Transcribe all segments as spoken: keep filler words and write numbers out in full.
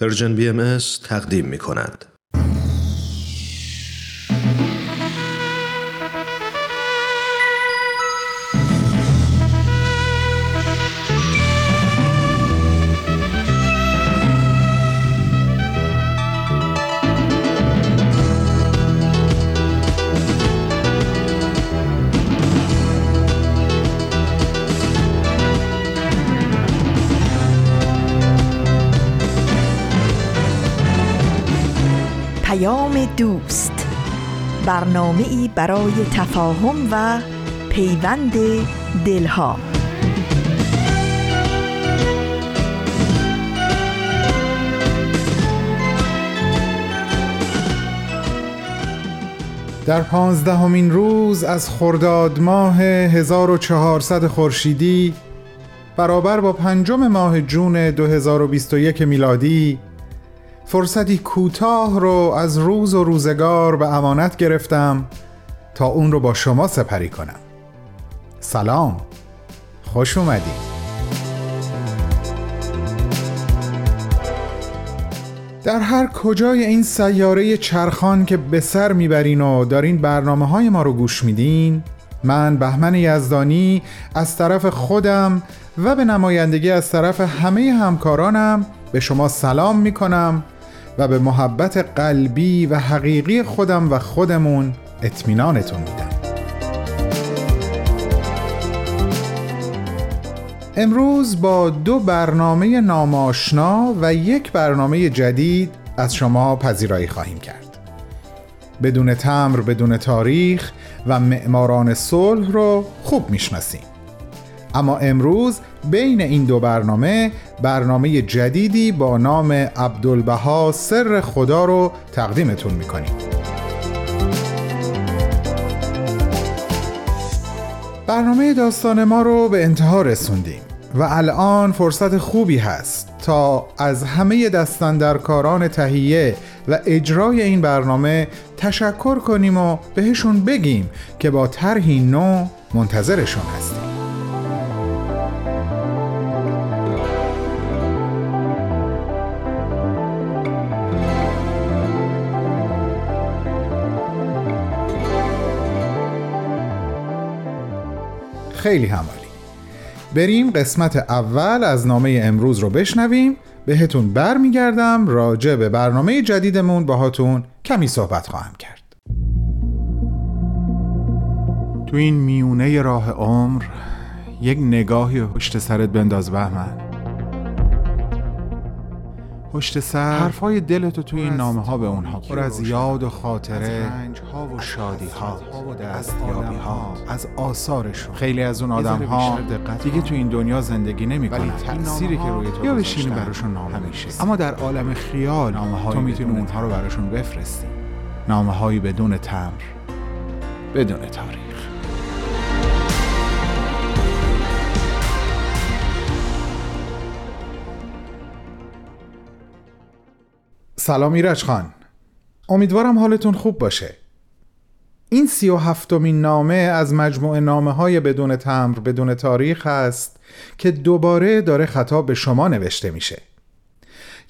پرژن بی ام اس تقدیم می کند. دوست، برنامه‌ای برای تفاهم و پیوند دلها. در پانزدهمین روز از خرداد ماه هزار و چهارصد خورشیدی برابر با پنجم ماه جون دو هزار و بیست و یک میلادی فرصتی کوتاه رو از روز و روزگار به امانت گرفتم تا اون رو با شما سپری کنم. سلام، خوش اومدید. در هر کجای این سیاره چرخان که به سر میبرین و دارین برنامه‌های ما رو گوش میدین، من بهمن یزدانی از طرف خودم و به نمایندگی از طرف همه همکارانم به شما سلام میکنم و به محبت قلبی و حقیقی خودم و خودمون اطمینانتون میدم. امروز با دو برنامه ناماشنا و یک برنامه جدید از شما پذیرایی خواهیم کرد. بدون تمر، بدون تاریخ و معماران صلح رو خوب میشناسیم، اما امروز بین این دو برنامه برنامه جدیدی با نام عبدالبها سر خدا رو تقدیمتون میکنیم. برنامه داستان ما رو به انتها رسوندیم و الان فرصت خوبی هست تا از همه دستاندرکاران تهیه و اجرای این برنامه تشکر کنیم و بهشون بگیم که با طرحی نو منتظرشون هستیم. خیلی همالی. بریم قسمت اول از نامه امروز رو بشنویم، بهتون برمیگردم، راجع به برنامه جدیدمون باهاتون کمی صحبت خواهم کرد. تو این میونه راه عمر یک نگاهی پشت سرت بنداز بهمن. پشت سر حرفای دلتو توی این نامه ها به اونها پر از یاد و خاطره، و شادی ها، از یابی ها، از آثارشون. خیلی از اون آدم ها دیگه تو این دنیا زندگی نمی کنن، ولی تأثیری که روی تو بشینی براشون نامه میشه. اما در عالم خیال تو میتونی اونها رو براشون بفرستی، نامه هایی بدون تمر، بدون تاریخ. سلام ایرج خان، امیدوارم حالتون خوب باشه. این سی و هفتمین نامه از مجموعه نامه های بدون تمر، بدون تاریخ هست که دوباره داره خطاب به شما نوشته میشه.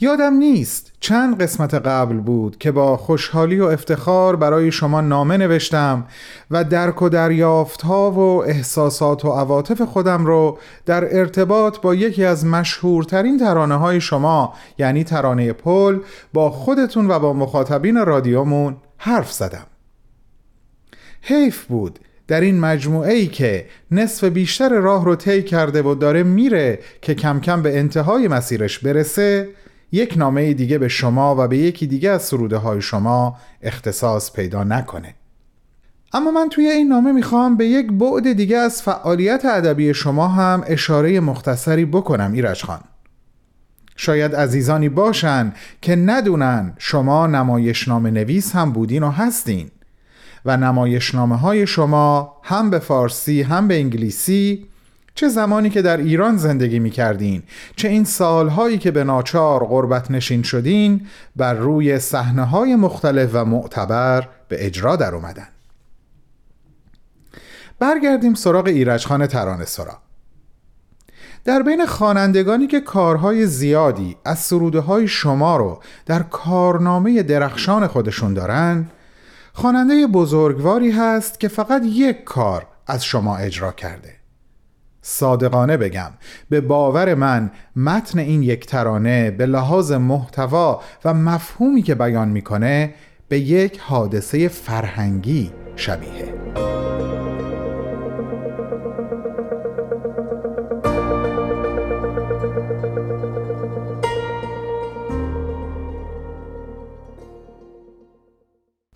یادم نیست چند قسمت قبل بود که با خوشحالی و افتخار برای شما نامه نوشتم و درک و دریافت ها و احساسات و عواطف خودم رو در ارتباط با یکی از مشهورترین ترانه های شما، یعنی ترانه پل، با خودتون و با مخاطبین رادیومون حرف زدم. حیف بود در این مجموعه‌ای که نصف بیشتر راه رو طی کرده و داره میره که کم کم به انتهای مسیرش برسه، یک نامه دیگه به شما و به یکی دیگه از سروده های شما اختصاص پیدا نکنه. اما من توی این نامه میخوام به یک بعد دیگه از فعالیت ادبی شما هم اشاره مختصری بکنم ایرج خان. شاید عزیزانی باشن که ندونن شما نمایشنامه نویس هم بودین و هستین و نمایشنامه های شما هم به فارسی هم به انگلیسی، چه زمانی که در ایران زندگی می کردین، چه این سالهایی که به ناچار غربت نشین شدین، بر روی صحنه های مختلف و معتبر به اجرا در اومدن. برگردیم سراغ ایرج خان ترانه‌سرا. در بین خوانندگانی که کارهای زیادی از سروده‌های شما رو در کارنامه درخشان خودشون دارن، خواننده بزرگواری هست که فقط یک کار از شما اجرا کرده. صادقانه بگم، به باور من متن این یک ترانه به لحاظ محتوا و مفهومی که بیان میکنه به یک حادثه فرهنگی شبیه.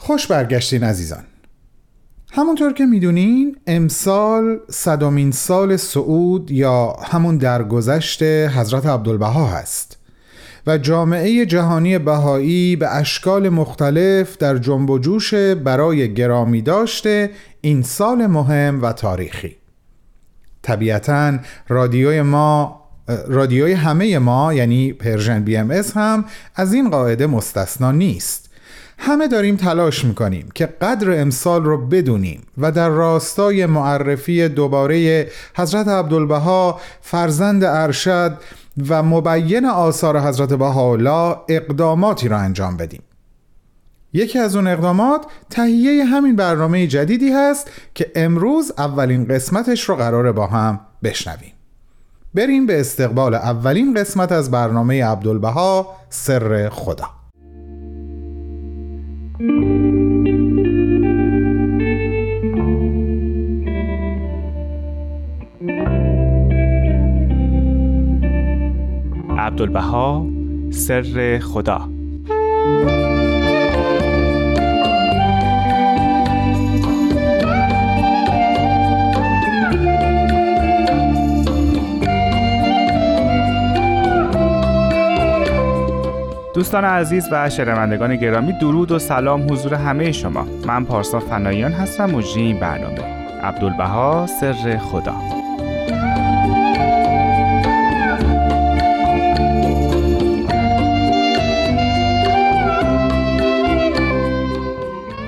خوش برگشتین عزیزان. همونطور که میدونین امسال صدمین سال صعود یا همون درگذشت حضرت عبدالبها هست و جامعه جهانی بهایی به اشکال مختلف در جنب و جوش برای گرامی داشته این سال مهم و تاریخی. طبیعتاً رادیوی ما، رادیوی همه ما یعنی پرژن بی ام اس هم از این قاعده مستثنا نیست. همه داریم تلاش میکنیم که قدر امسال رو بدونیم و در راستای معرفی دوباره حضرت عبدالبها فرزند ارشد و مبین آثار حضرت بهاءالله اقداماتی را انجام بدیم. یکی از اون اقدامات تهیه همین برنامه جدیدی هست که امروز اولین قسمتش رو قراره با هم بشنویم. بریم به استقبال اولین قسمت از برنامه عبدالبها سر خدا. عبدالبها سر خدا. دوستان عزیز و شنوندگان گرامی، درود و سلام حضور همه شما. من پارسا فنایان هستم، مجری این برنامه عبدالبها سر خدا.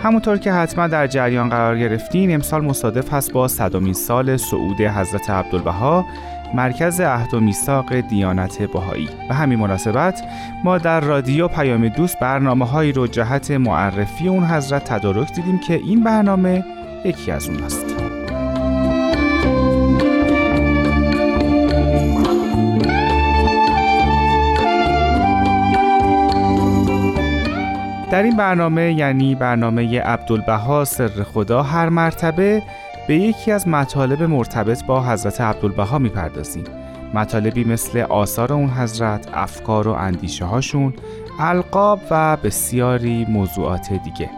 همونطور که حتما در جریان قرار گرفتین، امسال مصادف هست با صدمین سال صعود حضرت عبدالبها، مرکز عهد و میثاق دیانت بهایی، و همین مناسبت ما در رادیو پیام دوست برنامه‌هایی رو جهت معرفی اون حضرت تدارک دیدیم که این برنامه یکی از اون است. در این برنامه یعنی برنامه عبدالبها سر خدا هر مرتبه به یکی از مطالب مرتبط با حضرت عبدالبها میپردازیم. مطالبی مثل آثار اون حضرت، افکار و اندیشه هاشون، القاب و بسیاری موضوعات دیگه.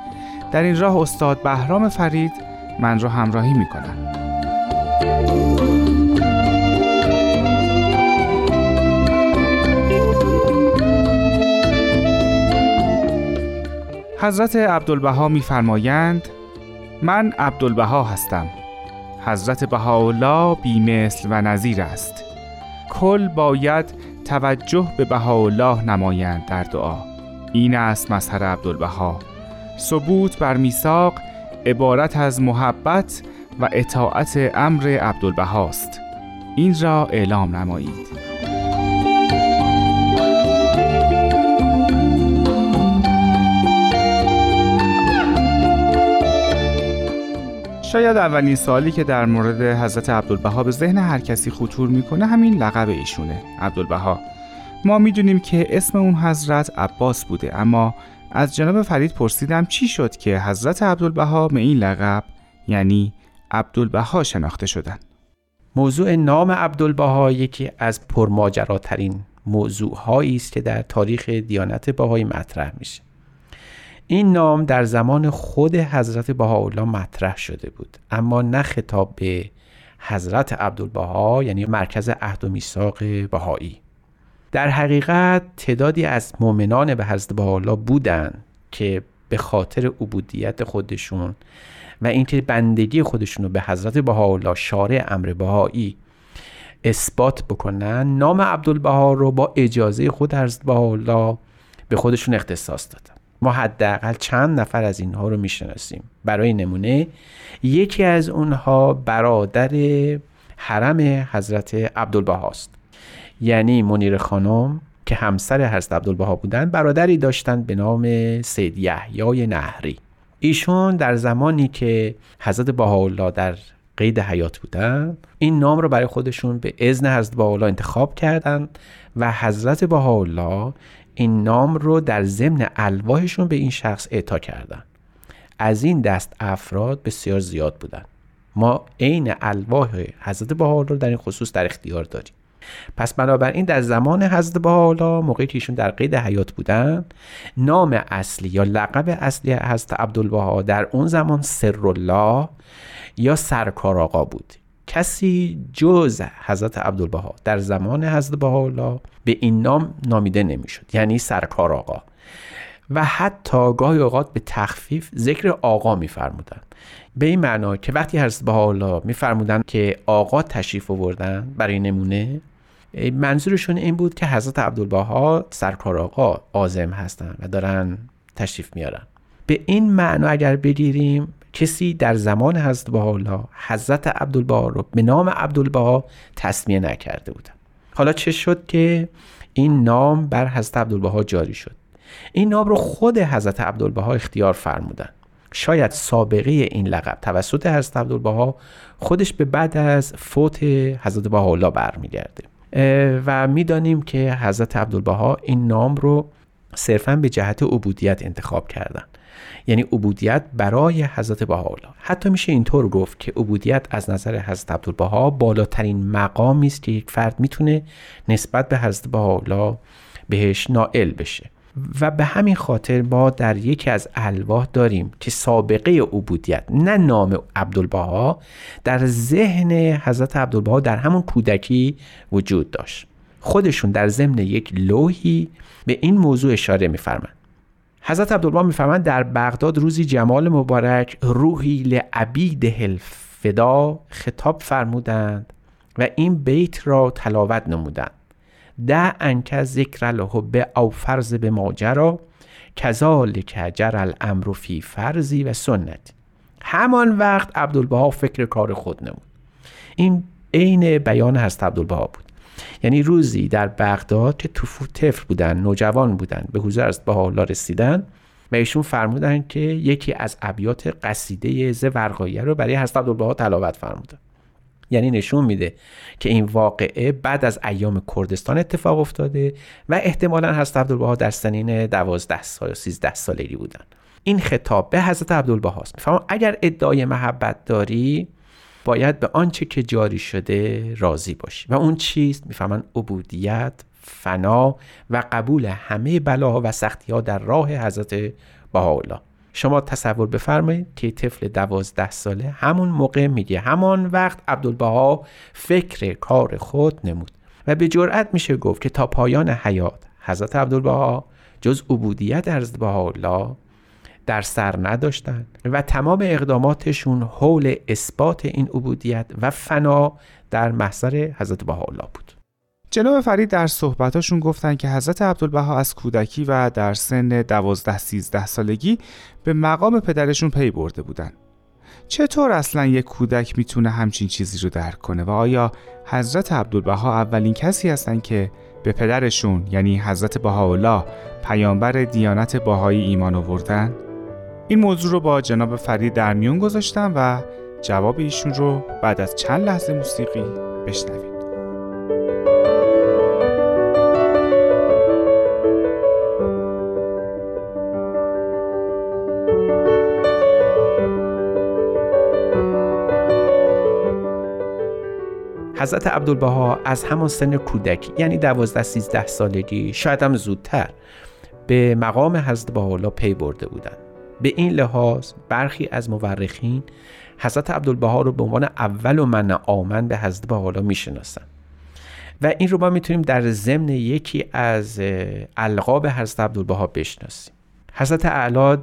در این راه استاد بهرام فرید من رو همراهی میکنن. حضرت عبدالبها میفرمایند: من عبدالبها هستم. حضرت بهاءالله بی‌مثل و نظیر است. کل باید توجه به بهاءالله نمایند در دعا. این است مظهر عبدالبها. ثبوت بر میثاق عبارت از محبت و اطاعت امر عبدالبها است. این را اعلام نمایید. شاید اولین سوالی که در مورد حضرت عبدالبها به ذهن هر کسی خطور میکنه همین لقب ایشونه، عبدالبها. ما میدونیم که اسم اون حضرت عباس بوده، اما از جناب فرید پرسیدم چی شد که حضرت عبدالبها به این لقب یعنی عبدالبها شناخته شدن. موضوع نام عبدالبها یکی از پرماجراترین موضوعهایی است که در تاریخ دیانت بهایی مطرح میشه. این نام در زمان خود حضرت بهاءالله مطرح شده بود، اما نه خطاب به حضرت عبدالبها یعنی مرکز عهد و میثاق بهایی. در حقیقت تعدادی از مؤمنان به حضرت بهاءالله بودند که به خاطر عبودیت خودشون و اینکه بندگی خودشون رو به حضرت بهاءالله شارع امر بهایی اثبات بکنن، نام عبدالبها رو با اجازه خود حضرت بهاءالله به خودشون اختصاص دادن. ما حداقل چند نفر از اینها رو میشناسیم. برای نمونه یکی از اونها برادر حرم حضرت عبدالبها است. یعنی منیر خانم که همسر حضرت عبدالبها بودند برادری داشتند به نام سید یحیی نهری. ایشون در زمانی که حضرت بهاءالله در قید حیات بودند این نام رو برای خودشون به اذن حضرت بهاءالله انتخاب کردند و حضرت بهاءالله این نام رو در ضمن الواحشون به این شخص اعطا کردند. از این دست افراد بسیار زیاد بودند. ما عین الواح حضرت بهاءالله رو در این خصوص در اختیار داریم. پس بنابراین در زمان حضرت بهاءالله موقعی که ایشون در قید حیات بودن نام اصلی یا لقب اصلی حضرت عبدالبها در اون زمان سرالله یا سرکار آقا بود. کسی جز حضرت عبدالبها در زمان حضرت بهاءالله به این نام نامیده نمیشد، یعنی سرکار آقا، و حتی گاهی اوقات به تخفیف ذکر آقا می‌فرمودند، به این معنا که وقتی حضرت بهاءالله می‌فرمودند که آقا تشریف آوردن برای نمونه منظورشون این بود که حضرت عبدالبها سرکار آقا عازم هستند و دارن تشریف میارن. به این معنا اگر بگیریم کسی در زمان حضرت بهاءالله حضرت عبدالبها رو به نام عبدالبها تسمیه نکرده بود. حالا چه شد که این نام بر حضرت عبدالبها جاری شد؟ این نام رو خود حضرت عبدالبها اختیار فرمودن. شاید سابقه این لقب توسط حضرت عبدالبها خودش به بعد از فوت حضرت بهاءالله برمیگرده و میدانیم که حضرت عبدالبها این نام رو صرفاً به جهت عبودیت انتخاب کردن، یعنی عبودیت برای حضرت بهاءالله. حتی میشه اینطور گفت که عبودیت از نظر حضرت عبدالبها بالاترین مقامی است که یک فرد میتونه نسبت به حضرت بهاءالله بهش نائل بشه و به همین خاطر ما در یکی از الواح داریم که سابقه عبودیت نه نام عبدالبها در ذهن حضرت عبدالبها در همون کودکی وجود داشت. خودشون در ضمن یک لوحی به این موضوع اشاره می‌فرمایند. حضرت عبدالبها می‌فرمایند در بغداد روزی جمال مبارک روحی لعبید الفدا خطاب فرمودند و این بیت را تلاوت نمودند: ده انکه ذکر الحب او فرض به ماجرا کذالک جر الامر فی فرضی و سنتی. همان وقت عبدالبها فکر کار خود نمود. این عین بیان حضرت عبدالبها بود، یعنی روزی در بغداد که طفل بودن، نوجوان بودن، به حضور حضرت بهاءالله رسیدن و ایشون فرمودن که یکی از ابیات قصیده ز ورقایه رو برای حضرت عبدالبها تلاوت فرمودن. یعنی نشون میده که این واقعه بعد از ایام کردستان اتفاق افتاده و احتمالاً حضرت عبدالبها در سنین دوازده سال یا سیزده سالگی بودن. این خطاب به حضرت عبدالبها است. میفهمم اگر ادعای محبت داری باید به آنچه که جاری شده راضی باشی و اون چیست؟ میفهمن عبودیت، فنا و قبول همه بلاها و سختی‌ها در راه حضرت بهاءالله. شما تصور بفرمایید که طفل دوازده ساله همون موقع میگه همان وقت عبدالبها فکر کار خود نمود و به جرئت میشه گفت که تا پایان حیات حضرت عبدالبها جز عبودیت حضرت بهاءالله در سر نداشتند و تمام اقداماتشون حول اثبات این عبودیت و فنا در محضر حضرت بهاءالله بود. جناب فرید در صحبتاشون گفتن که حضرت عبدالبها از کودکی و در سن دوازده سیزده سالگی به مقام پدرشون پی برده بودن. چطور اصلا یک کودک میتونه همچین چیزی رو درک کنه و آیا حضرت عبدالبها اولین کسی هستن که به پدرشون یعنی حضرت بهاءالله پیامبر دیانت بهایی ایمان آوردن؟ این موضوع رو با جناب فرید در میون گذاشتم و جواب ایشون رو بعد از چند لحظه موسیقی بشنویم. حضرت عبدالبها از همان سن کودکی یعنی دوازده سیزده سالگی شاید هم زودتر به مقام حضرت بهاءالله پی برده بودند. به این لحاظ برخی از مورخین حضرت عبدالبها رو به عنوان اول و من آمن به حضرت بهاءالله میشناسند و این رو ما میتونیم در ضمن یکی از القاب حضرت عبدالبها بشناسیم. حضرت اعلی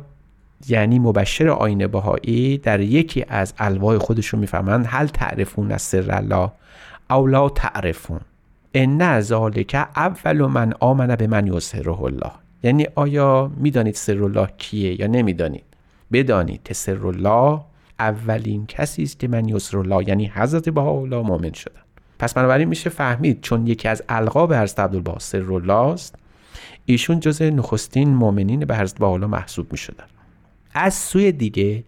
یعنی مبشر آیین بهایی در یکی از الواح خودشون میفهمند هل تعرفون از سر الله اولا تعرفون ان ذالک اول من آمن به من یظهره الله. یعنی آیا میدانید سر الله کیه یا نمیدانید؟ بدانید که سر الله اولین کسی است که من یظهره الله یعنی حضرت بهاءالله مؤمن شدند. پس بنابراین میشه فهمید چون یکی از القاب حضرت عبدالبها سرالله است، ایشون جزء نخستین مؤمنین به حضرت بهاءالله محسوب میشدن. از سوی دیگه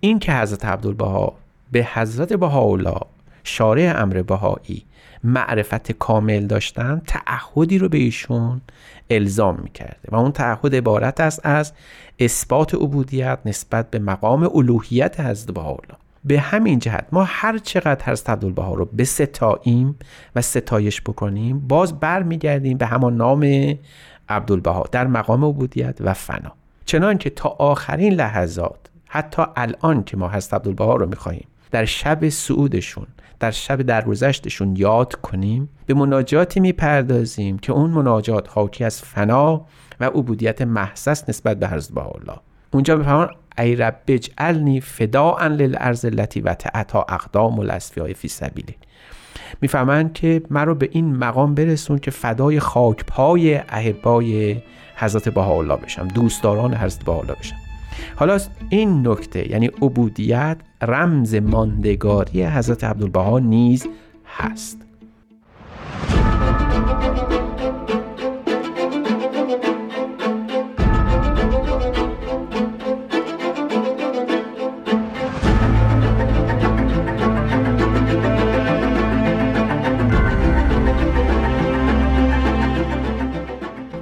این که حضرت عبدالبها به حضرت بهاءالله شارع امر بهایی معرفت کامل داشتن، تعهدی رو به ایشون الزام میکرده و اون تعهد عبارت است از اثبات عبودیت نسبت به مقام الوهیت حضرت بهاءالله. به همین جهت ما هر چقدر حضرت عبدالبها رو بستاییم و ستایش بکنیم، باز بر میگردیم به همان نام عبدالبها در مقام عبودیت و فنا. چنان که تا آخرین لحظات، حتی الان که ما حضرت عبدالبها رو میخواهیم در شب صعودشون، در شب درگذشتشون یاد کنیم، به مناجاتی میپردازیم که اون مناجات حاکی از فنا و عبودیت محض نسبت به حضرت بهاءالله. اونجا بفهمون ای رب اجعلنی فداء للارض التي وطئت اقدام الاسفیاء فی سبیلی. میفهمن که من رو به این مقام برسون که فدای خاک پای احبای حضرت بهاءالله بشم، دوستداران حضرت بهاءالله بشم. حالا این نکته، یعنی عبودیت، رمز ماندگاری حضرت عبدالبها نیز هست.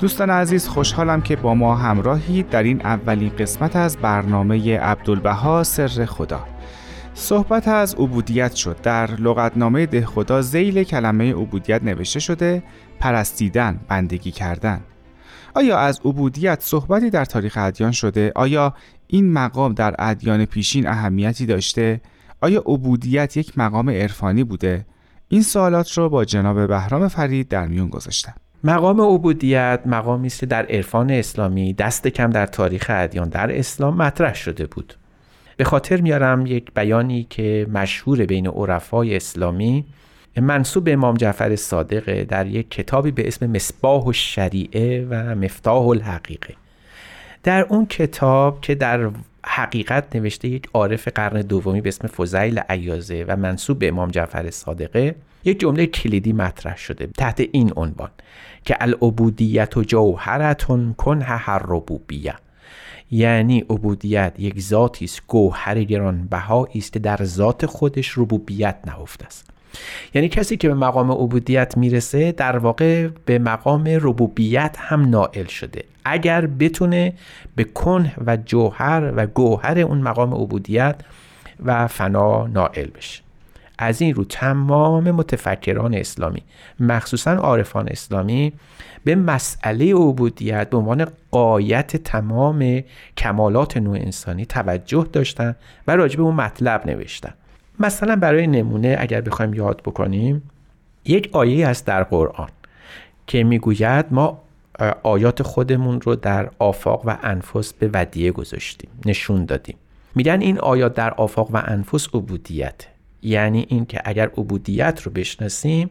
دوستان عزیز، خوشحالم که با ما همراهید در این اولین قسمت از برنامه عبدالبها سر خدا. صحبت از عبودیت شد. در لغتنامه دهخدا ذیل کلمه عبودیت نوشته شده پرستیدن، بندگی کردن. آیا از عبودیت صحبتی در تاریخ ادیان شده؟ آیا این مقام در ادیان پیشین اهمیتی داشته؟ آیا عبودیت یک مقام عرفانی بوده؟ این سوالات رو با جناب بهرام فرید در میون گذاشتم. مقام عبودیت مقامی است که در عرفان اسلامی دست کم در تاریخ ادیان در اسلام مطرح شده بود. به خاطر میارم یک بیانی که مشهور بین عرفای اسلامی منسوب به امام جعفر صادق در یک کتابی به اسم مصباح الشریعه و مفتاح الحقیقه. در اون کتاب که در حقیقت نوشته یک عارف قرن دومی به اسم فضیل عیازه و منسوب به امام جعفر صادقه، یک جمله کلیدی مطرح شده تحت این عنوان که العبودیت و جوهرتون کنه هر ربوبیه، یعنی عبودیت یک ذاتی است، گوهر گرانبهایی است که در ذات خودش ربوبیت نهفته است. یعنی کسی که به مقام عبودیت میرسه در واقع به مقام ربوبیت هم نائل شده، اگر بتونه به کنه و جوهر و گوهر اون مقام عبودیت و فنا نائل بشه. از این رو تمام متفکران اسلامی، مخصوصا عارفان اسلامی، به مسئله عبودیت به عنوان غایت تمام کمالات نوع انسانی توجه داشتن و راجع به اون مطلب نوشتن. مثلا برای نمونه اگر بخوایم یاد بکنیم، یک آیه هست در قرآن که میگوید ما آیات خودمون رو در آفاق و انفس به ودیعه گذاشتیم، نشون دادیم. میگن این آیات در آفاق و انفس عبودیت، یعنی این که اگر عبودیت رو بشناسیم،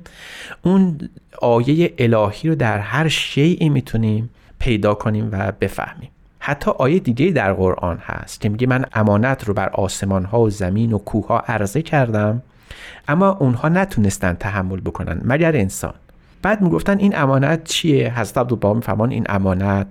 اون آیه الهی رو در هر شیئی میتونیم پیدا کنیم و بفهمیم. حتی آیه دیگه در قرآن هست که میگه من امانت رو بر آسمان ها و زمین و کوه ها عرضه کردم، اما اونها نتونستن تحمل بکنن مگر انسان. بعد میگفتن این امانت چیه؟ حضرت عبدالبها میفهمان این امانت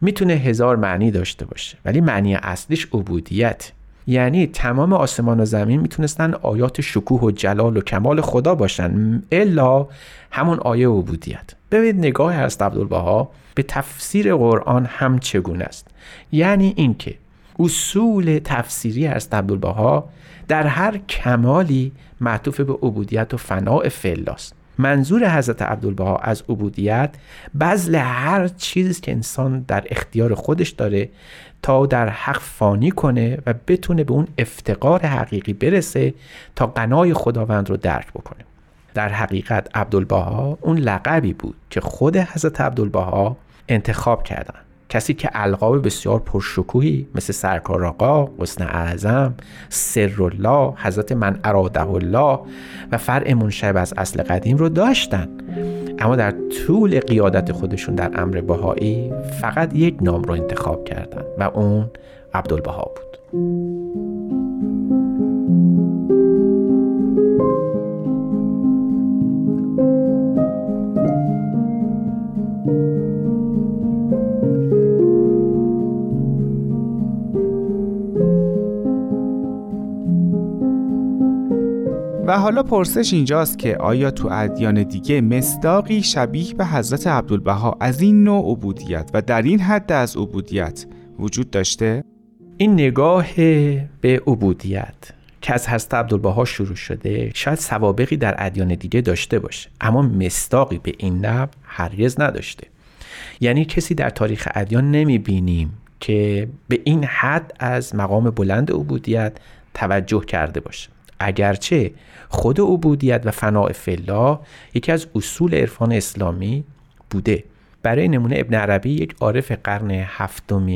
میتونه هزار معنی داشته باشه، ولی معنی اصلیش عبودیت. یعنی تمام آسمان و زمین میتونستن آیات شکوه و جلال و کمال خدا باشن الا همون آیه عبودیت. ببینید نگاه حضرت عبدالبها به تفسیر قرآن هم چگونه است. یعنی اینکه اصول تفسیری حضرت عبدالبها در هر کمالی معطوف به عبودیت و فناء فعل است. منظور حضرت عبدالبها از عبودیت بذل هر چیزی که انسان در اختیار خودش داره تا در حق فانی کنه و بتونه به اون افتقار حقیقی برسه تا قنای خداوند رو درک بکنه. در حقیقت عبدالبها اون لقبی بود که خود حضرت عبدالبها انتخاب کردن. کسی که القاب بسیار پرشکوهی مثل سرکار آقا، حسن اعظم، سرالله، حضرت من اراده الله و فرع منشعب از اصل قدیم رو داشتن، اما در طول قیادت خودشون در امر بهایی فقط یک نام رو انتخاب کردن و اون عبدالبها بود. و حالا پرسش اینجاست که آیا تو ادیان دیگه مصداقی شبیه به حضرت عبدالبها از این نوع عبودیت و در این حد از عبودیت وجود داشته؟ این نگاه به عبودیت که از حضرت عبدالبها شروع شده شاید سوابقی در ادیان دیگه داشته باشه، اما مصداقی به این نوع هرگز نداشته. یعنی کسی در تاریخ ادیان نمیبینیم که به این حد از مقام بلند عبودیت توجه کرده باشه، اگرچه خود عبودیت و فناء فی الله یکی از اصول عرفان اسلامی بوده. برای نمونه ابن عربی، یک عارف قرن هفتم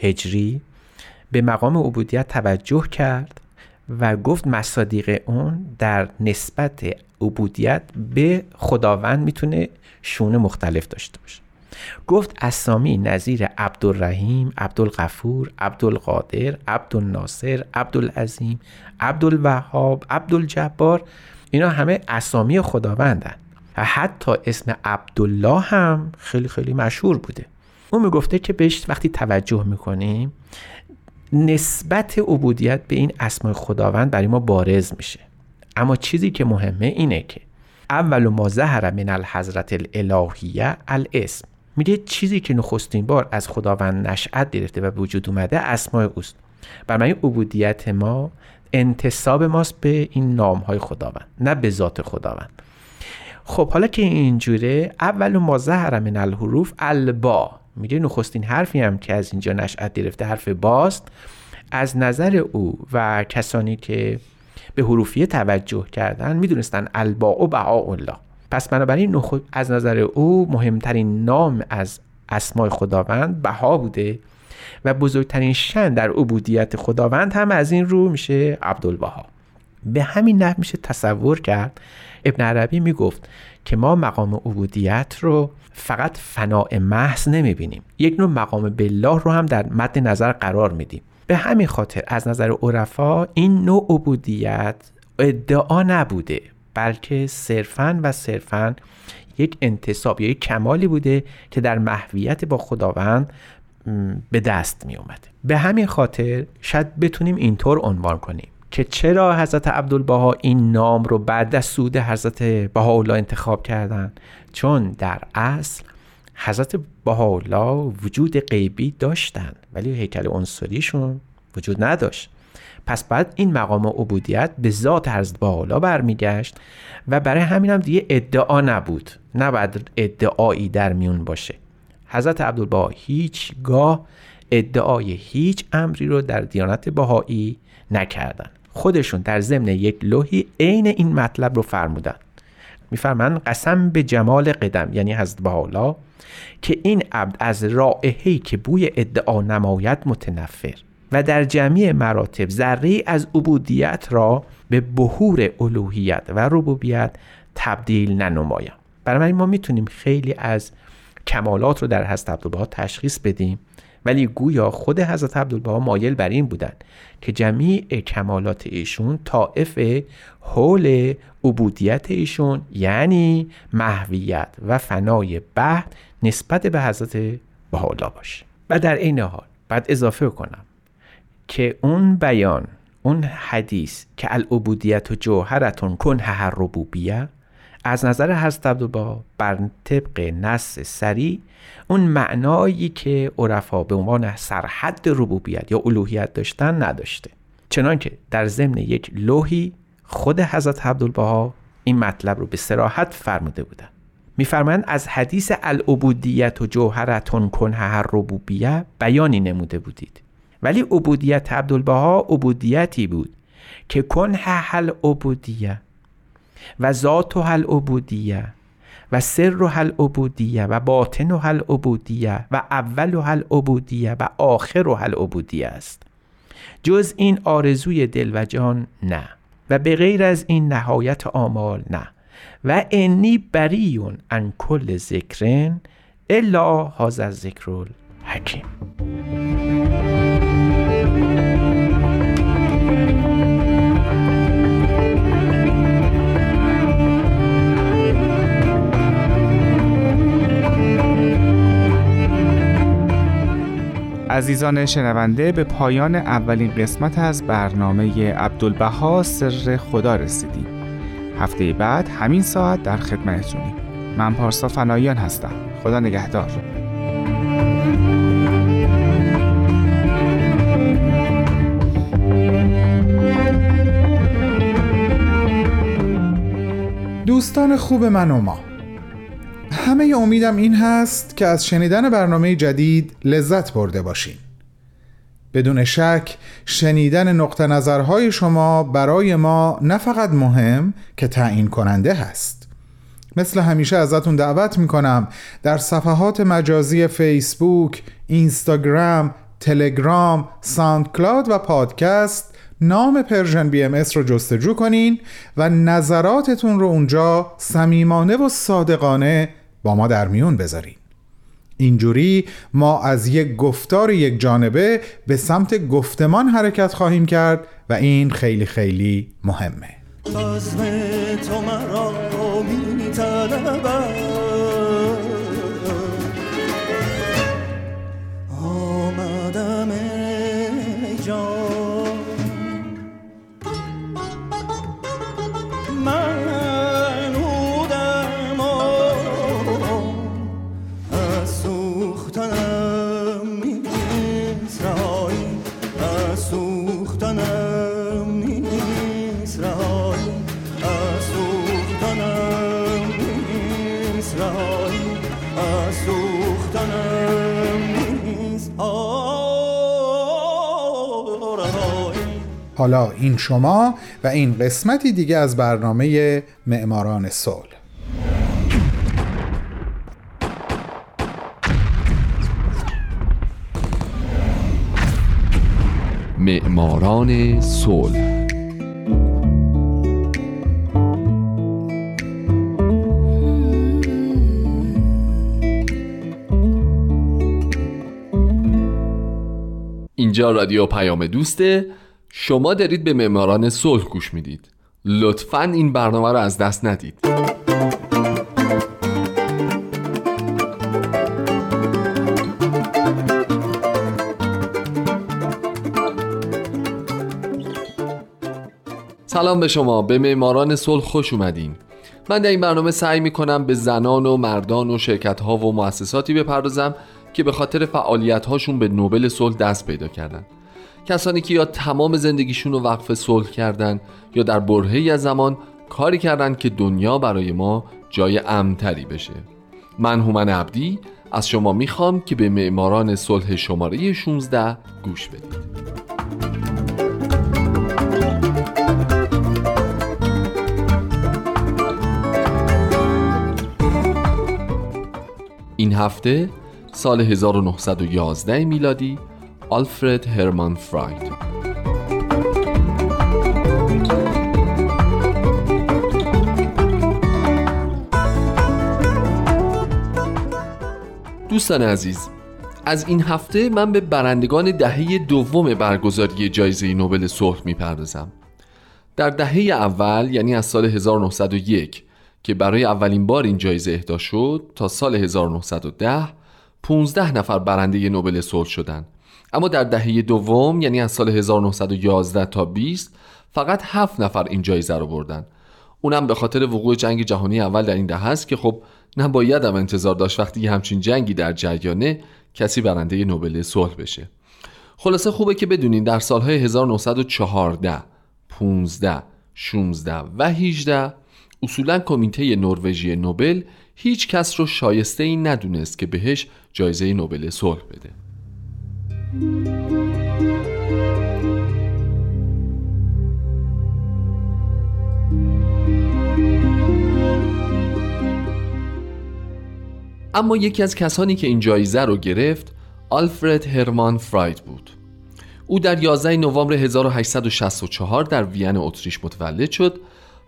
هجری، به مقام عبودیت توجه کرد و گفت مصادیق اون در نسبت عبودیت به خداوند میتونه شونه مختلف داشته باشه. گفت اسامی نظیر عبدالرحیم، عبدالغفور، عبدالقادر، عبدالناصر، عبدالعظیم، عبدالوهاب، عبدالجبار، اینا همه اسامی خداوندن و حتی اسم عبدالله هم خیلی خیلی مشهور بوده. اون میگفته که بهش وقتی توجه میکنیم نسبت عبودیت به این اسمای خداوند برای ما بارز میشه، اما چیزی که مهمه اینه که اول ما ظهر من الحضرت الالهیه الاسم، میگه چیزی که نخستین بار از خداوند نشأت گرفته و به وجود اومده اسماء اوست. برای عبودیت ما انتساب ماست به این نام‌های خداوند، نه به ذات خداوند. خب حالا که اینجوره، اول ما ظهر من الحروف البا، میگه نخستین حرفی هم که از اینجا نشأت گرفته حرف باست. از نظر او و کسانی که به حروفیه توجه کردن میدونستن البا و بهاء الله، پس بنابراین نخ... از نظر او مهمترین نام از اسماء خداوند بها بوده و بزرگترین شأن در عبودیت خداوند هم از این رو میشه عبدالبها. به همین نحو میشه تصور کرد. ابن عربی میگفت که ما مقام عبودیت رو فقط فناء محض نمیبینیم، یک نوع مقام بالله رو هم در مد نظر قرار میدیم. به همین خاطر از نظر عرفا این نوع عبودیت ادعا نبوده، بلکه صرفاً و صرفاً یک انتساب یا یک کمالی بوده که در محویت با خداوند به دست می اومده. به همین خاطر شاید بتونیم اینطور عنوان کنیم که چرا حضرت عبدالبها این نام رو بعد از صعود حضرت بهاءالله انتخاب کردن، چون در اصل حضرت بهاءالله وجود غیبی داشتن ولی هیکل عنصریشون وجود نداشت، پس بعد این مقام عبودیت به ذات حضرت بهاءالله برمیگشت و برای همین هم دیگه ادعا نبود، نباید ادعایی در میون باشه. حضرت عبدالبها هیچگاه ادعای هیچ امری رو در دیانت بهایی نکردن، خودشون در ضمن یک لوحی عین این مطلب رو فرمودن. میفرمان قسم به جمال قدم، یعنی حضرت بهاءالله، که این عبد از رائحه‌ای که بوی ادعا نماید متنفر و در جمعی مراتب ذره‌ای از عبودیت را به بحور الوهیت و ربوبیت تبدیل ننمایم. بنابراین ما میتونیم خیلی از کمالات رو در حضرت عبدالبها تشخیص بدیم، ولی گویا خود حضرت عبدالبها مایل بر این بودن که جمعی کمالات ایشون طائف حول عبودیت ایشون، یعنی محویت و فنای بحت نسبت به حضرت بهاءالله باشه. و در این حال بعد اضافه کنم که اون بیان، اون حدیث که العبودیت و جوهرتون کنه هر ربوبیه، از نظر حضرت عبدالبها بر طبق نص صریح اون معنایی که عرفا به عنوان سرحد ربوبیت یا الوهیت داشتن نداشته، چنانکه در ضمن یک لوحی خود حضرت عبدالبها این مطلب رو به صراحت فرموده بودن. میفرمایند از حدیث العبودیت و جوهرتون کنه هر ربوبیه بیانی نموده بودید، ولی عبودیت عبدالبها عبودیتی بود که کنه هل عبودیه و ذات و هل عبودیه و سر و هل عبودیه و باطن و هل عبودیه و اول و هل عبودیه و آخر و هل عبودیه است، جز این آرزوی دل و جان نه و به غیر از این نهایت آمال نه، و انی بریون ان کل ذکرن الا هذا الذکر الحکیم. عزیزان شنونده، به پایان اولین قسمت از برنامه عبدالبها سر خدا رسیدیم. هفته بعد همین ساعت در خدمتتونیم. من پارسا فنایان هستم. خدا نگهدار. دوستان خوب من و ما، همه امیدم این هست که از شنیدن برنامه جدید لذت برده باشین. بدون شک شنیدن نقطه نظرهای شما برای ما نه فقط مهم که تعیین کننده هست. مثل همیشه ازتون دعوت میکنم در صفحات مجازی فیسبوک، اینستاگرام، تلگرام، ساوندکلاود و پادکست نام پرژن بی ام اس رو جستجو کنین و نظراتتون رو اونجا صمیمانه و صادقانه با ما در میون بذارین. اینجوری ما از یک گفتار یک جانبه به سمت گفتمان حرکت خواهیم کرد و این خیلی خیلی مهمه. عزم تو مرا می‌طلبد، آمدم ای جان، من اودم از سوختنم نیست رهایی، از سوختنم نیست رهایی، از سوختنم نیست رهایی، از سوختنم نیست رهایی. حالا این شما و این قسمتی دیگه از برنامه معماران صلح. معماران صلح. اینجا رادیو پیام دوسته، شما دارید به معماران صلح گوش میدید. لطفاً این برنامه رو از دست ندید. سلام به شما، به معماران صلح خوش اومدین. من در این برنامه سعی میکنم به زنان و مردان و شرکت‌ها و مؤسساتی بپردازم که به خاطر فعالیت‌هاشون به نوبل صلح دست پیدا کردن. کسانی که یا تمام زندگیشون رو وقف صلح کردن یا در برهه‌ای از زمان کاری کردن که دنیا برای ما جای امن‌تری بشه. من هومن عبدی از شما میخوام که به معماران صلح شماره شانزده گوش بدید. این هفته سال هزار و نهصد و یازده میلادی، آلفرد هرمان فراید. دوستان عزیز، از این هفته من به برندگان دهه دوم برگزاری جایزه نوبل صلح میپردازم. در دهه اول، یعنی از سال هزار و نهصد و یک که برای اولین بار این جایزه اهدا شد تا سال هزار و نهصد و ده، پانزده نفر برنده نوبل صلح شدند. اما در دهه دوم، یعنی از سال هزار و نهصد و یازده تا بیست، فقط هفت نفر این جایزه رو بردن. اونم به خاطر وقوع جنگ جهانی اول در این دهه است که خب نباید هم انتظار داشت وقتی همچین جنگی در جریانه کسی برنده نوبل صلح بشه. خلاصه خوبه که بدونین در سالهای هزار و نهصد و چهارده، پانزده، شانزده و هجده اصولاً کمیته نروژی نوبل هیچ کس رو شایسته این ندونست که بهش جایزه نوبل صلح بده. اما یکی از کسانی که این جایزه رو گرفت، آلفرد هرمان فراید بود. او در یازده نوامبر هزار و هشتصد و شصت و چهار در وین اتریش متولد شد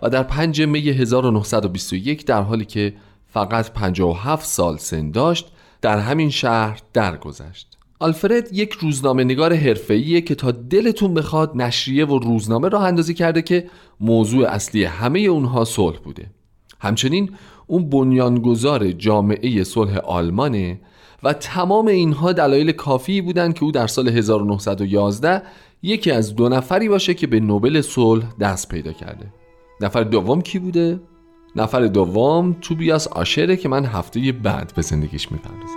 و در پنج می هزار و نهصد و بیست و یک در حالی که فقط پنجاه و هفت سال سن داشت در همین شهر درگذشت. آلفرد یک روزنامه نگار حرفه‌ایه که تا دلتون بخواد نشریه و روزنامه راه اندازی کرده که موضوع اصلی همه اونها صلح بوده. همچنین اون بنیانگذار جامعه صلح آلمانه و تمام اینها دلایل کافی بودن که او در سال هزار و نهصد و یازده یکی از دو نفری باشه که به نوبل صلح دست پیدا کرده. نفر دوم کی بوده؟ نفر دوم توبیاس آشره که من هفته بعد به زندگیش می‌پردازم.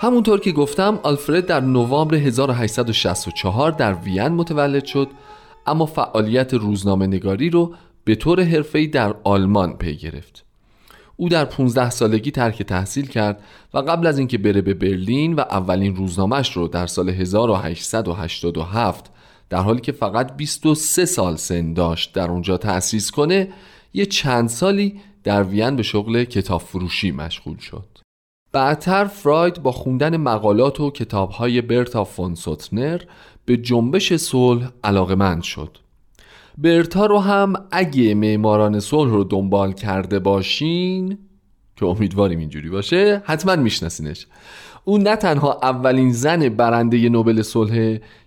همونطور که گفتم آلفرد در نوامبر هزار و هشتصد و شصت و چهار در وین متولد شد، اما فعالیت روزنامه نگاری رو به طور حرفه‌ای در آلمان پی گرفت. او در پانزده سالگی ترک تحصیل کرد و قبل از اینکه بره به برلین و اولین روزنامه‌اش رو در سال هزار و هشتصد و هشتاد و هفت در حالی که فقط بیست و سه سال سن داشت در اونجا تأسیس کنه، یه چند سالی در وین به شغل کتاب فروشی مشغول شد. بعدتر فراید با خوندن مقالات و کتاب‌های برتا فون سوتنر به جنبش صلح علاقه‌مند شد. برتا رو هم اگه معماران صلح رو دنبال کرده باشین، که امیدواریم اینجوری باشه، حتما میشناسینش. او نه تنها اولین زن برنده نوبل صلح،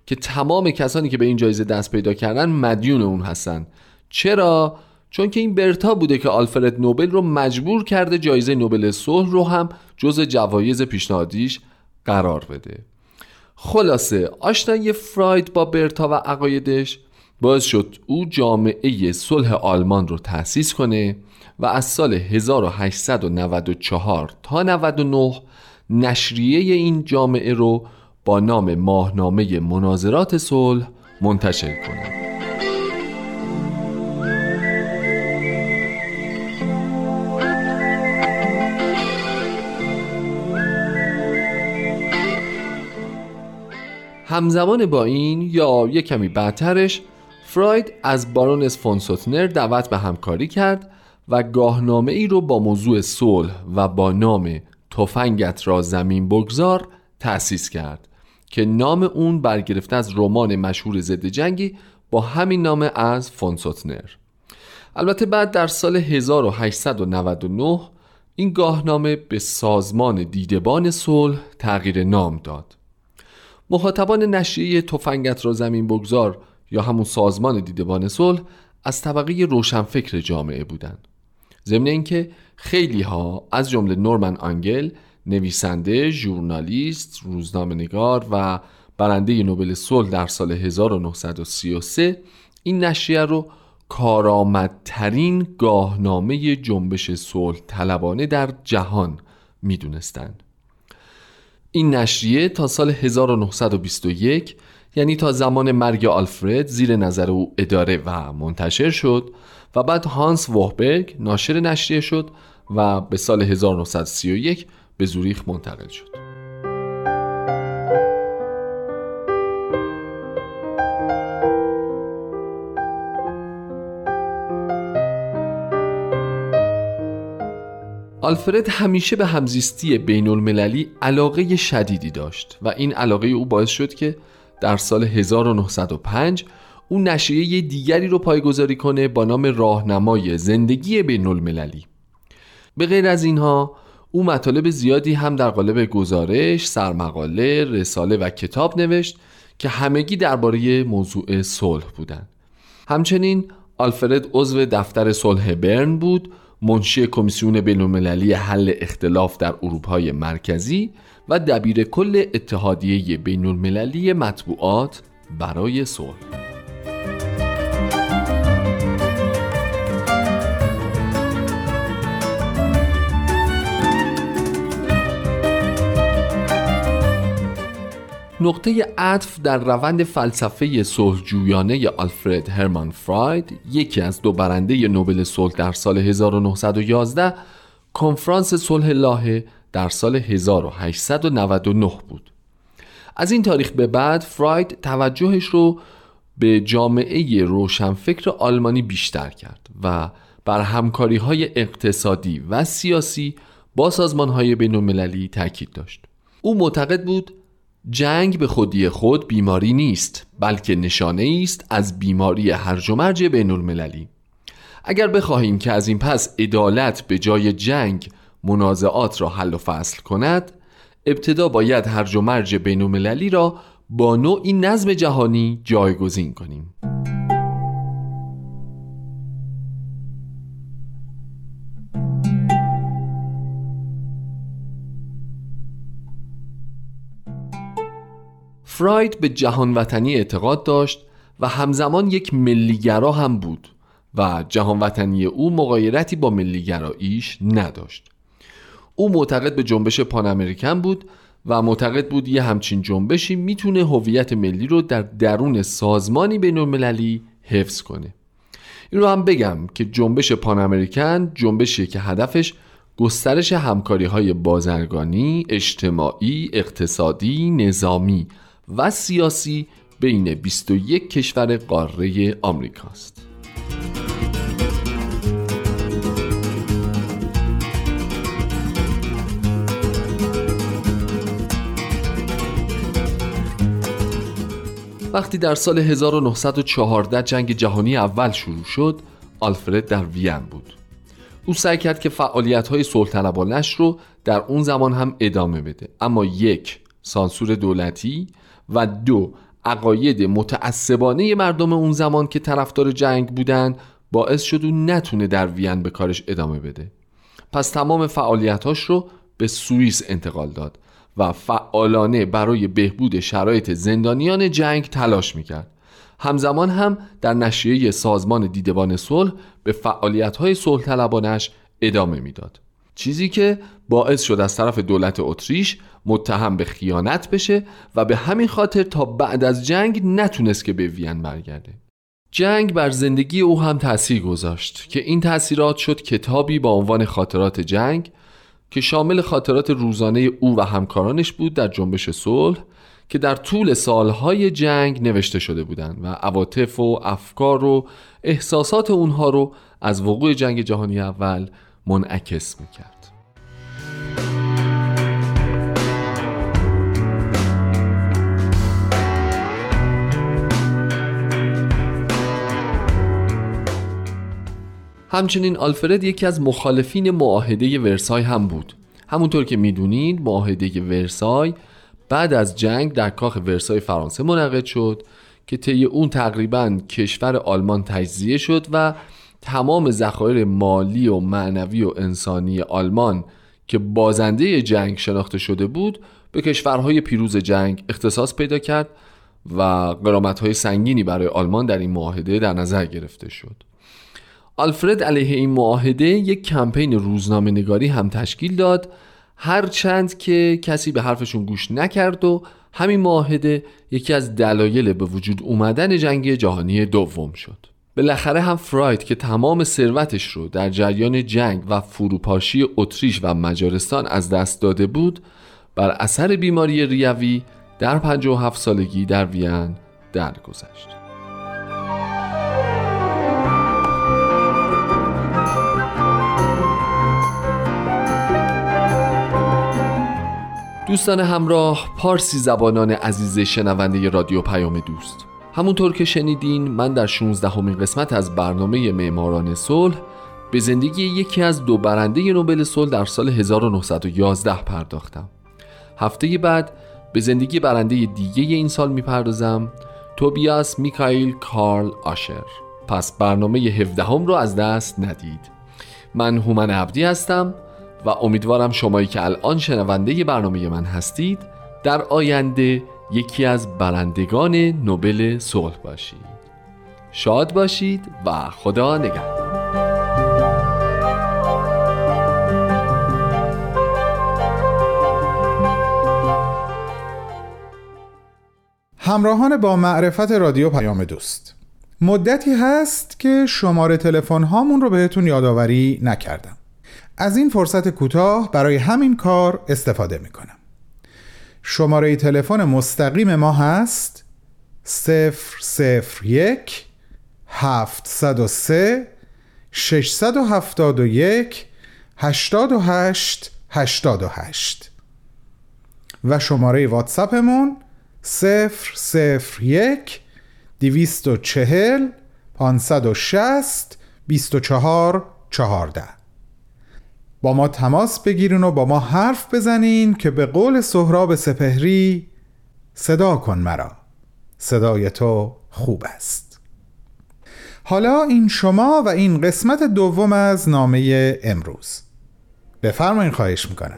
که تمام کسانی که به این جایزه دست پیدا کردن مدیون اون هستن. چرا؟ چون که این برتا بوده که آلفرد نوبل رو مجبور کرده جایزه نوبل صلح رو هم جز جوایز پیشنهادیش قرار بده. خلاصه آشنایی فراید با برتا و عقایدش باعث شد او جامعه صلح آلمان رو تأسیس کنه و از سال هزار و هشتصد و نود و چهار تا نود و نه نشریه این جامعه رو با نام ماهنامه مناظرات صلح منتشر کنه. همزمان با این یا یک کمی بعدترش فراید از بارونس فون سوتنر دعوت به همکاری کرد و گاهنامه ای رو با موضوع صلح و با نام تفنگت را زمین بگذار تأسیس کرد که نام اون برگرفته از رمان مشهور ضد جنگی با همین نام از فون سوتنر. البته بعد در سال هزار و هشتصد و نود و نه این گاهنامه به سازمان دیدبان صلح تغییر نام داد. مخاطبان نشریه تفنگت را زمین بگذار یا همون سازمان دیدبان صلح از طبقه روشنفکر جامعه بودند. ضمن اینکه خیلی ها از جمله نورمن انگل، نویسنده، ژورنالیست، روزنامه‌نگار و برنده نوبل صلح در سال هزار و نهصد و سی و سه، این نشریه رو کارآمدترین گاهنامه جنبش صلح طلبانه در جهان می‌دونستند. این نشریه تا سال هزار و نهصد و بیست و یک، یعنی تا زمان مرگ آلفرد، زیر نظر او اداره و منتشر شد و بعد هانس ووبرگ ناشر نشریه شد و به سال هزار و نهصد و سی و یک به زوریخ منتقل شد. آلفرد همیشه به همزیستی بین المللی علاقه شدیدی داشت و این علاقه او باعث شد که در سال هزار و نهصد و پنج او نشریه دیگری رو پایگذاری کنه با نام راهنمای زندگی بین المللی. به غیر از اینها او مطالب زیادی هم در قالب گزارش، سرمقاله، رساله و کتاب نوشت که همگی درباره موضوع صلح بودند. همچنین آلفرد عضو دفتر صلح برن بود، منشی کمیسیون بین‌المللی حل اختلاف در اروپای مرکزی و دبیر کل اتحادیه بین‌المللی مطبوعات برای صلح. نقطه عطف در روند فلسفه صلح‌جویانه آلفرد هرمان فراید، یکی از دو برنده نوبل صلح در سال هزار و نهصد و یازده، کنفرانس صلح لاهه در سال هزار و هشتصد و نود و نه بود. از این تاریخ به بعد فراید توجهش رو به جامعه روشنفکر آلمانی بیشتر کرد و بر همکاری‌های اقتصادی و سیاسی با سازمان‌های بین‌المللی تاکید داشت. او معتقد بود جنگ به خودی خود بیماری نیست، بلکه نشانه است از بیماری هرج و مرج بین المللی. اگر بخواهیم که از این پس عدالت به جای جنگ منازعات را حل و فصل کند، ابتدا باید هرج و مرج بین المللی را با نوعی نظم جهانی جایگزین کنیم. فراید به جهان وطنی اعتقاد داشت و همزمان یک ملیگرا هم بود و جهان وطنی او مغایرتی با ملیگراییش نداشت. او معتقد به جنبش پان امریکن بود و معتقد بود یه همچین جنبشی میتونه هویت ملی رو در درون سازمانی بین‌المللی حفظ کنه. این رو هم بگم که جنبش پان امریکن جنبشیه که هدفش گسترش همکاری‌های بازرگانی، اجتماعی، اقتصادی، نظامی و سیاسی بین بیست و یک کشور قاره آمریکاست. وقتی در سال هزار و نهصد و چهارده جنگ جهانی اول شروع شد، آلفرد در وین بود. او سعی کرد که فعالیت‌های صلح‌طلبانه‌اش رو در اون زمان هم ادامه بده، اما یک، سانسور دولتی و دو، عقاید متعصبانه مردم اون زمان که طرفدار جنگ بودن باعث شد او نتونه در وین به کارش ادامه بده. پس تمام فعالیت‌هاش رو به سوئیس انتقال داد و فعالانه برای بهبود شرایط زندانیان جنگ تلاش میکرد. همزمان هم در نشریه سازمان دیدبان صلح به فعالیت‌های صلح‌طلبانه‌اش ادامه میداد، چیزی که باعث شد از طرف دولت اتریش متهم به خیانت بشه و به همین خاطر تا بعد از جنگ نتونست که به وین برگرده. جنگ بر زندگی او هم تأثیر گذاشت که این تأثیرات شد کتابی با عنوان خاطرات جنگ که شامل خاطرات روزانه او و همکارانش بود در جنبش صلح که در طول سالهای جنگ نوشته شده بودند و عواطف و افکار و احساسات اونها رو از وقوع جنگ جهانی اول منعکس میکرد. همچنین آلفرد یکی از مخالفین معاهده ورسای هم بود. همونطور که میدونید معاهده ورسای بعد از جنگ در کاخ ورسای فرانسه منعقد شد که طی اون تقریباً کشور آلمان تجزیه شد و تمام ذخایر مالی و معنوی و انسانی آلمان که بازنده جنگ شناخته شده بود به کشورهای پیروز جنگ اختصاص پیدا کرد و غرامت‌های سنگینی برای آلمان در این معاهده در نظر گرفته شد. آلفرد علیه این معاهده یک کمپین روزنامه نگاری هم تشکیل داد، هرچند که کسی به حرفشون گوش نکرد و همین معاهده یکی از دلایل به وجود اومدن جنگ جهانی دوم شد. بالاخره هم فراید که تمام ثروتش رو در جریان جنگ و فروپاشی اتریش و مجارستان از دست داده بود، بر اثر بیماری ریوی در پنجاه و هفت سالگی در وین درگذشت. دوستان همراه، پارسی زبانان عزیز شنونده رادیو پیام دوست، همونطور که شنیدین من در شانزدهمین قسمت از برنامه معماران صلح به زندگی یکی از دو برنده نوبل صلح در سال هزار و نهصد و یازده پرداختم. هفته بعد به زندگی برنده دیگه این سال میپردازم، توبیاس میکایل کارل آشر. پس برنامه هفدهم رو از دست ندید. من هومن عبدی هستم و امیدوارم شمایی که الان شنونده برنامه من هستید در آینده یکی از برندگان نوبل صلح باشید. شاد باشید و خدا نگهدار. همراهان با معرفت رادیو پیام دوست، مدتی هست که شماره تلفن هامون رو بهتون یادآوری نکردم. از این فرصت کوتاه برای همین کار استفاده میکنم. شماره تلفن مستقیم ما هست صفر صفر یک هفت صفر سه شش هفت یک هشت هشت هشت هشت و شماره واتساپمون صفر صفر یک دویست و چهل پانصد و شصت بیست و چهار چهارده. با ما تماس بگیرین و با ما حرف بزنین که به قول سهراب سپهری، صدا کن مرا، صدای تو خوب است. حالا این شما و این قسمت دوم از نامه امروز. بفرمایین، خواهش میکنم.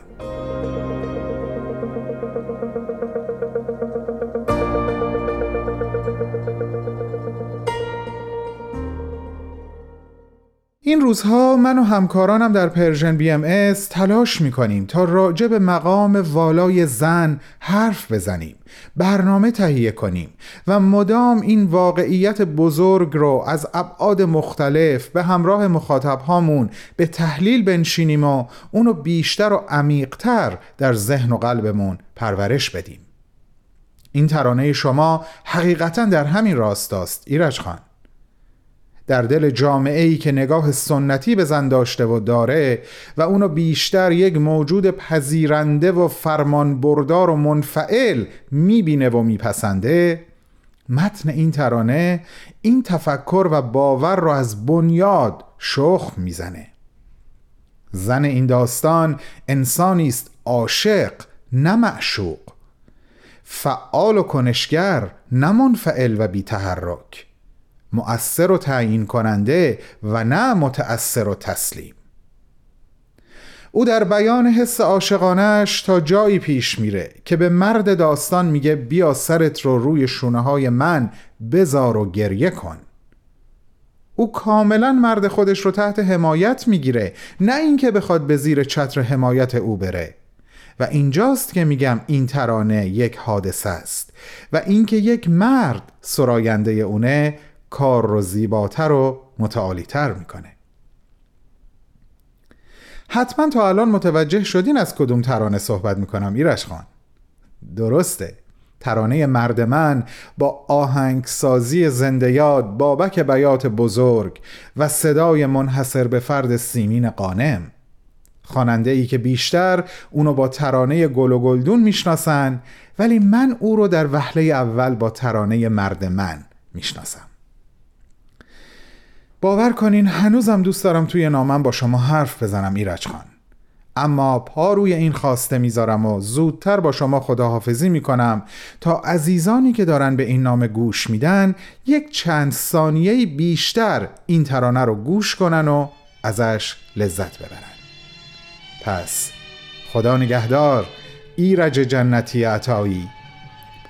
این روزها من و همکارانم در پرژن بی ام اس تلاش میکنیم تا راجع به مقام والای زن حرف بزنیم، برنامه تهیه کنیم و مدام این واقعیت بزرگ رو از ابعاد مختلف به همراه مخاطب هامون به تحلیل بنشینیم و اونو بیشتر و عمیق‌تر در ذهن و قلبمون پرورش بدیم. این ترانه شما حقیقتاً در همین راستاست ایرج خان. در دل جامعه‌ای که نگاه سنتی به زن داشته و داره و اونو بیشتر یک موجود پذیرنده و فرمانبردار و منفعل میبینه و میپسنده، متن این ترانه این تفکر و باور رو از بنیاد شخم میزنه. زن این داستان انسانیست عاشق نه معشوق، فعال و کنشگر نه منفعل و بی‌تحرک، مؤثر و تعیین کننده و نه متأثر و تسلیم. او در بیان حس عاشقانه‌اش تا جایی پیش میره که به مرد داستان میگه بیا سرت رو روی شونه‌های من بذار و گریه کن. او کاملا مرد خودش رو تحت حمایت میگیره، نه اینکه بخواد به زیر چتر حمایت او بره. و اینجاست که میگم این ترانه یک حادثه است و اینکه یک مرد سراینده اونه کار رو زیباتر و متعالیتر میکنه. حتما تا الان متوجه شدین از کدوم ترانه صحبت میکنم ایرج خان. درسته، ترانه مرد من با آهنگسازی زنده یاد بابک بیات بزرگ و صدای منحصر به فرد سیمین غانم، خواننده ای که بیشتر اونو با ترانه گل و گلدون میشناسن، ولی من او رو در وهله اول با ترانه مرد من میشناسم. باور کنین هنوزم دوست دارم توی نامم با شما حرف بزنم ایرج خان، اما پا روی این خواسته میذارم و زودتر با شما خداحافظی میکنم تا عزیزانی که دارن به این نام گوش میدن یک چند ثانیه بیشتر این ترانه رو گوش کنن و ازش لذت ببرن. پس خدا نگهدار ایرج جنتی عطایی،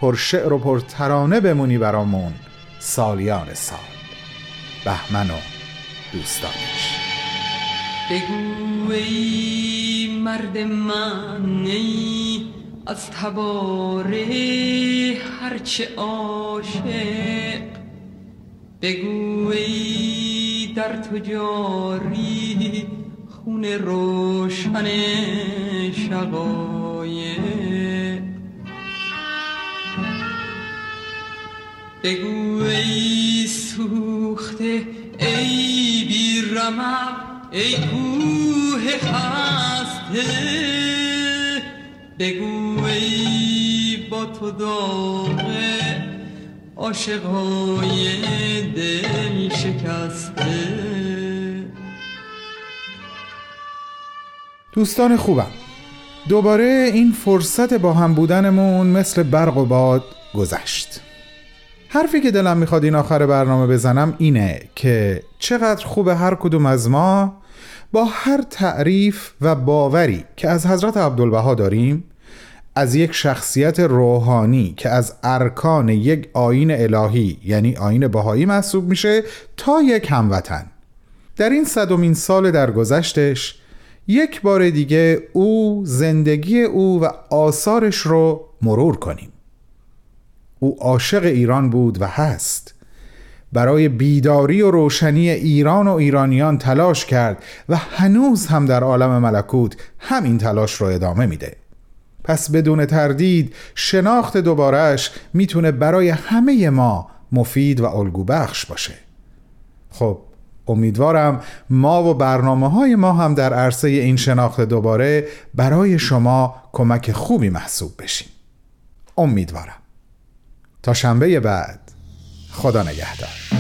پر شعر و پر ترانه بمونی برامون سالیان سال. بهمن و دوستانش. بگو ای مرد من ای از تباره هرچه عاشق، بگو ای در تو جاری خون روشن شقایق، بگو ای سوخته ای بی‌رمق ای کوه خسته، بگو ای با تو داغه عاشقای دل شکسته. دوستان خوبم، دوباره این فرصت با هم بودنمون مثل برق و باد گذشت. حرفی که دلم میخواد این آخر برنامه بزنم اینه که چقدر خوبه هر کدوم از ما با هر تعریف و باوری که از حضرت عبدالبها داریم، از یک شخصیت روحانی که از ارکان یک آیین الهی یعنی آیین بهایی محسوب میشه تا یک هموطن، در این صدومین سال درگذشتش یک بار دیگه او، زندگی او و آثارش رو مرور کنیم. او عاشق ایران بود و هست، برای بیداری و روشنی ایران و ایرانیان تلاش کرد و هنوز هم در عالم ملکوت همین تلاش رو ادامه میده. پس بدون تردید شناخت دوبارهش میتونه برای همه ما مفید و الگو بخش باشه. خب امیدوارم ما و برنامه های ما هم در عرصه این شناخت دوباره برای شما کمک خوبی محسوب بشیم. امیدوارم. تا شنبه بعد، خدا نگهدار.